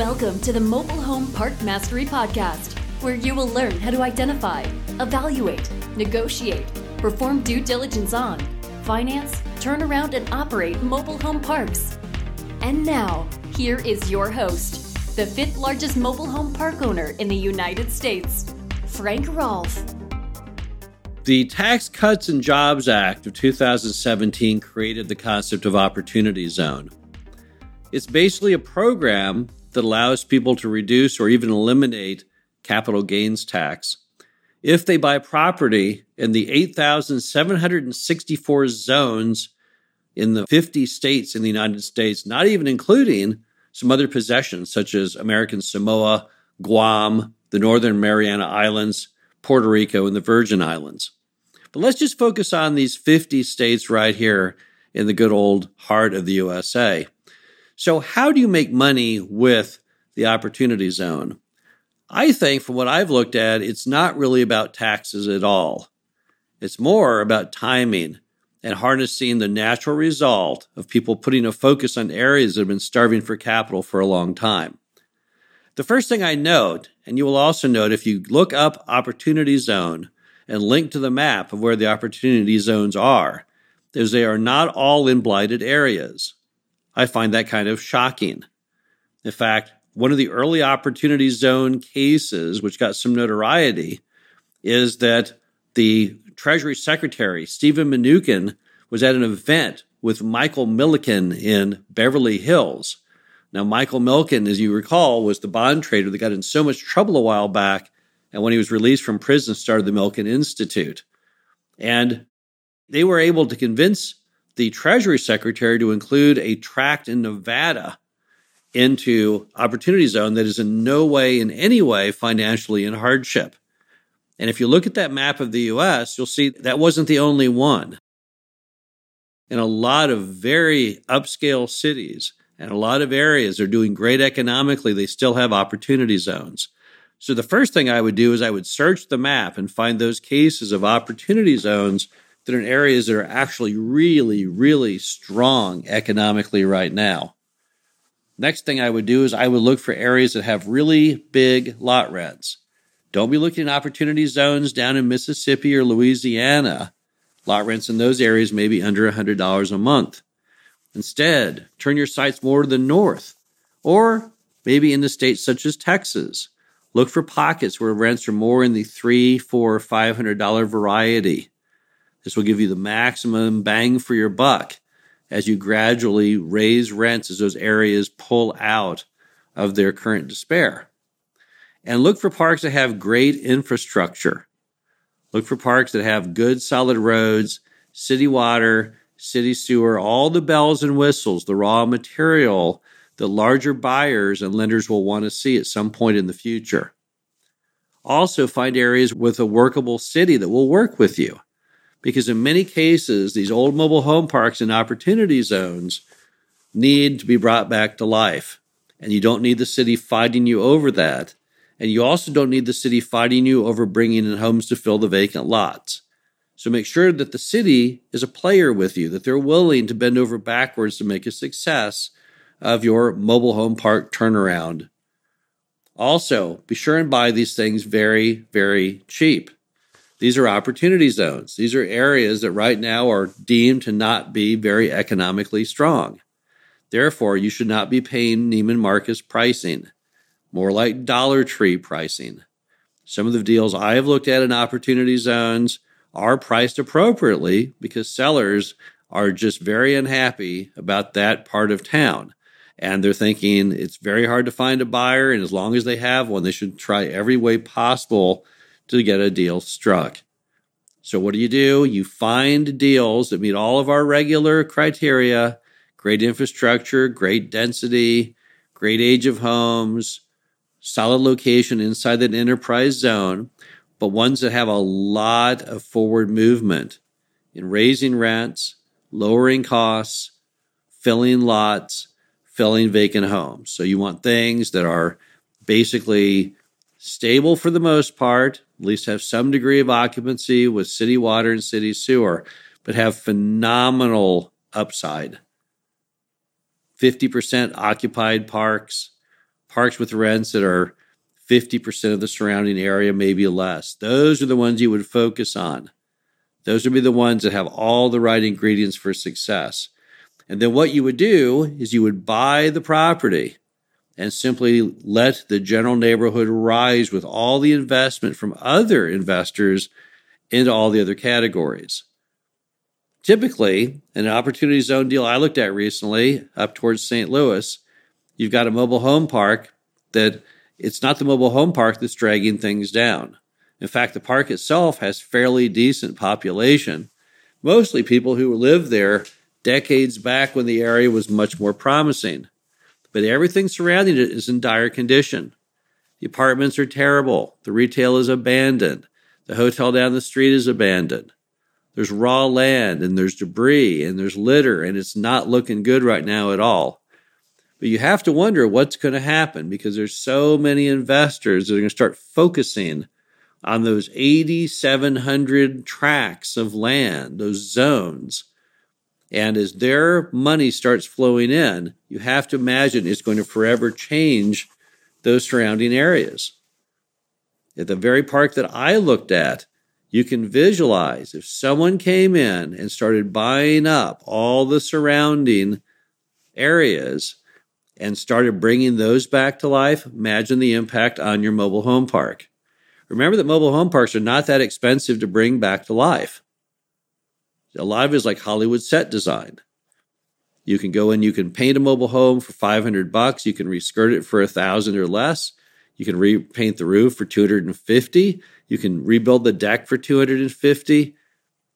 Welcome to the Mobile Home Park Mastery Podcast, where you will learn how to identify, evaluate, negotiate, perform due diligence on, finance, turn around, and operate mobile home parks. And now, here is your host, the fifth largest mobile home park owner in the United States, Frank Rolfe. The Tax Cuts and Jobs Act of 2017 created the concept of Opportunity Zone. It's basically a program that allows people to reduce or even eliminate capital gains tax if they buy property in the 8,764 zones in the 50 states in the United States, not even including some other possessions such as American Samoa, Guam, the Northern Mariana Islands, Puerto Rico, and the Virgin Islands. But let's just focus on these 50 states right here in the good old heart of the USA. So how do you make money with the Opportunity Zone? I think from what I've looked at, it's not really about taxes at all. It's more about timing and harnessing the natural result of people putting a focus on areas that have been starving for capital for a long time. The first thing I note, and you will also note if you look up Opportunity Zone and link to the map of where the Opportunity Zones are, is they are not all in blighted areas. I find that kind of shocking. In fact, one of the early Opportunity Zone cases, which got some notoriety, is that the Treasury Secretary, Stephen Mnuchin, was at an event with Michael Milken in Beverly Hills. Now, Michael Milken, as you recall, was the bond trader that got in so much trouble a while back, and when he was released from prison, started the Milken Institute. And they were able to convince the Treasury Secretary to include a tract in Nevada into Opportunity Zone that is in no way, in any way, financially in hardship. And if you look at that map of the U.S., you'll see that wasn't the only one. In a lot of very upscale cities and a lot of areas are doing great economically, they still have Opportunity Zones. So the first thing I would do is I would search the map and find those cases of Opportunity Zones that are in areas that are actually really, really strong economically right now. Next thing I would do is I would look for areas that have really big lot rents. Don't be looking at Opportunity Zones down in Mississippi or Louisiana. Lot rents in those areas may be under $100 a month. Instead, turn your sights more to the north, or maybe into states such as Texas. Look for pockets where rents are more in the $300, $400, $500 variety. This will give you the maximum bang for your buck as you gradually raise rents as those areas pull out of their current despair. And look for parks that have great infrastructure. Look for parks that have good, solid roads, city water, city sewer, all the bells and whistles, the raw material that larger buyers and lenders will want to see at some point in the future. Also, find areas with a workable city that will work with you. Because in many cases, these old mobile home parks and Opportunity Zones need to be brought back to life. And you don't need the city fighting you over that. And you also don't need the city fighting you over bringing in homes to fill the vacant lots. So make sure that the city is a player with you, that they're willing to bend over backwards to make a success of your mobile home park turnaround. Also, be sure and buy these things very, very cheap. These are Opportunity Zones. These are areas that right now are deemed to not be very economically strong. Therefore, you should not be paying Neiman Marcus pricing, more like Dollar Tree pricing. Some of the deals I have looked at in Opportunity Zones are priced appropriately because sellers are just very unhappy about that part of town. And they're thinking it's very hard to find a buyer, and as long as they have one, they should try every way possible to get a deal struck. So what do? You find deals that meet all of our regular criteria: great infrastructure, great density, great age of homes, solid location inside that enterprise zone, but ones that have a lot of forward movement in raising rents, lowering costs, filling lots, filling vacant homes. So you want things that are basically stable for the most part, at least have some degree of occupancy with city water and city sewer, but have phenomenal upside. 50% occupied parks, parks with rents that are 50% of the surrounding area, maybe less. Those are the ones you would focus on. Those would be the ones that have all the right ingredients for success. And then what you would do is you would buy the property and simply let the general neighborhood rise with all the investment from other investors into all the other categories. Typically, in an Opportunity Zone deal I looked at recently up towards St. Louis, you've got a mobile home park that it's not the mobile home park that's dragging things down. In fact, the park itself has fairly decent population, mostly people who lived there decades back when the area was much more promising. But everything surrounding it is in dire condition. The apartments are terrible. The retail is abandoned. The hotel down the street is abandoned. There's raw land, and there's debris, and there's litter, and it's not looking good right now at all. But you have to wonder what's going to happen, because there's so many investors that are going to start focusing on those 8,700 tracts of land, those zones. And as their money starts flowing in, you have to imagine it's going to forever change those surrounding areas. At the very park that I looked at, you can visualize if someone came in and started buying up all the surrounding areas and started bringing those back to life, imagine the impact on your mobile home park. Remember that mobile home parks are not that expensive to bring back to life. A lot of it is like Hollywood set design. You can go in, you can paint a mobile home for $500. You can reskirt it for $1,000 or less. You can repaint the roof for $250. You can rebuild the deck for $250.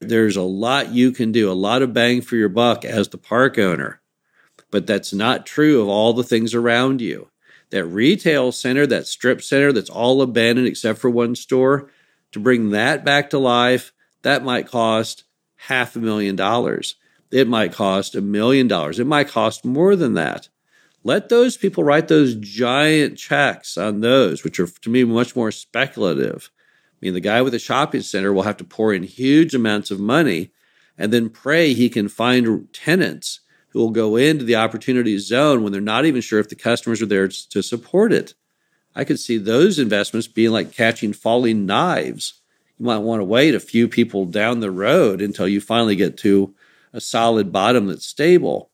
There's a lot you can do, a lot of bang for your buck as the park owner. But that's not true of all the things around you. That retail center, that strip center that's all abandoned except for one store, to bring that back to life, that might cost $500,000. It might cost $1 million. It might cost more than that. Let those people write those giant checks on those, which are, to me, much more speculative. I mean, the guy with the shopping center will have to pour in huge amounts of money and then pray he can find tenants who will go into the Opportunity Zone when they're not even sure if the customers are there to support it. I could see those investments being like catching falling knives. You might want to wait a few people down the road until you finally get to a solid bottom that's stable.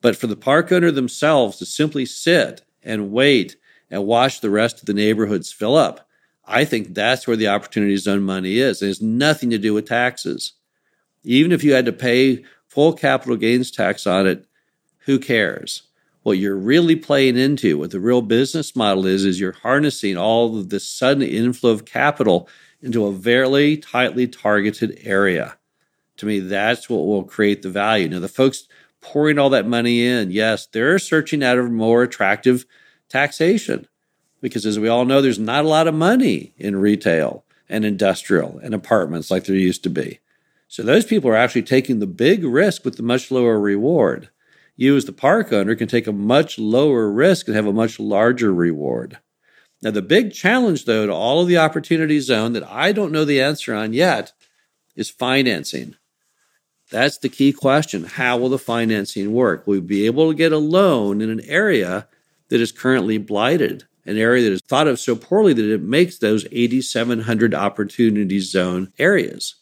But for the park owner themselves to simply sit and wait and watch the rest of the neighborhoods fill up, I think that's where the Opportunity Zone money is. It has nothing to do with taxes. Even if you had to pay full capital gains tax on it, who cares? What you're really playing into, what the real business model is you're harnessing all of this sudden inflow of capital into a very tightly targeted area. To me, that's what will create the value. Now, the folks pouring all that money in, yes, they're searching out of more attractive taxation because, as we all know, there's not a lot of money in retail and industrial and apartments like there used to be. So those people are actually taking the big risk with the much lower reward. You, as the park owner, can take a much lower risk and have a much larger reward. Now, the big challenge, though, to all of the Opportunity Zone that I don't know the answer on yet is financing. That's the key question. How will the financing work? Will we be able to get a loan in an area that is currently blighted, an area that is thought of so poorly that it makes those 8,700 Opportunity Zone areas?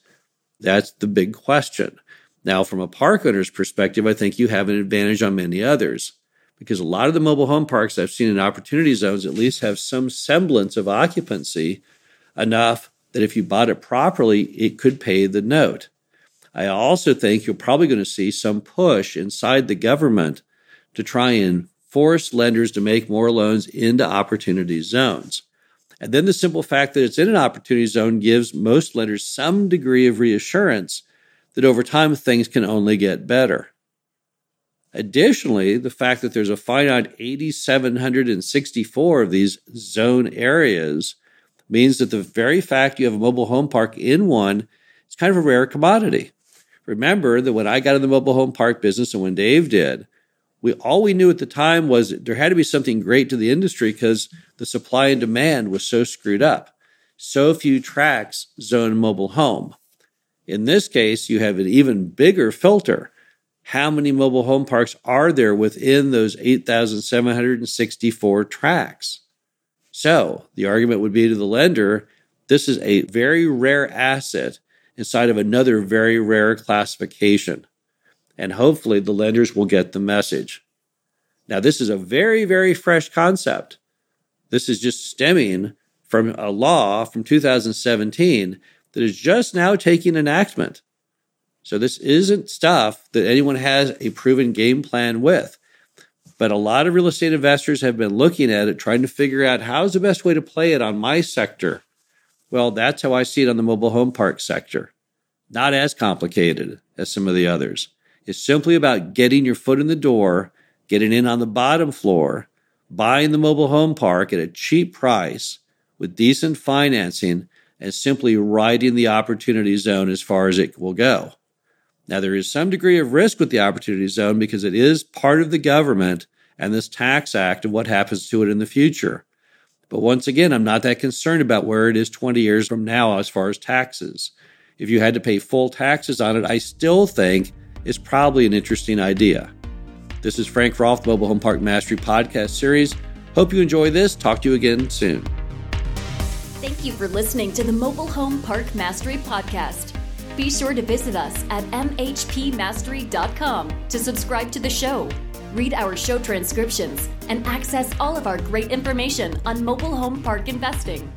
That's the big question. Now, from a park owner's perspective, I think you have an advantage on many others, because a lot of the mobile home parks I've seen in Opportunity Zones at least have some semblance of occupancy enough that if you bought it properly, it could pay the note. I also think you're probably going to see some push inside the government to try and force lenders to make more loans into Opportunity Zones. And then the simple fact that it's in an Opportunity Zone gives most lenders some degree of reassurance that over time things can only get better. Additionally, the fact that there's a finite 8,764 of these zone areas means that the very fact you have a mobile home park in one is kind of a rare commodity. Remember that when I got in the mobile home park business and when Dave did, all we knew at the time was that there had to be something great to the industry because the supply and demand was so screwed up. So few tracts zone mobile home. In this case, you have an even bigger filter. how many mobile home parks are there within those 8,764 tracts? So the argument would be to the lender, this is a very rare asset inside of another very rare classification. And hopefully the lenders will get the message. Now, this is a very, very fresh concept. This is just stemming from a law from 2017 that is just now taking enactment. So this isn't stuff that anyone has a proven game plan with. But a lot of real estate investors have been looking at it, trying to figure out how's the best way to play it on my sector. Well, that's how I see it on the mobile home park sector. Not as complicated as some of the others. It's simply about getting your foot in the door, getting in on the bottom floor, buying the mobile home park at a cheap price with decent financing, and simply riding the opportunity zone as far as it will go. Now, there is some degree of risk with the opportunity zone because it is part of the government and this tax act and what happens to it in the future. But once again, I'm not that concerned about where it is 20 years from now as far as taxes. If you had to pay full taxes on it, I still think it's probably an interesting idea. This is Frank Rolfe, the Mobile Home Park Mastery Podcast Series. Hope you enjoy this. Talk to you again soon. Thank you for listening to the Mobile Home Park Mastery Podcast. Be sure to visit us at MHPMastery.com to subscribe to the show, read our show transcriptions, and access all of our great information on mobile home park investing.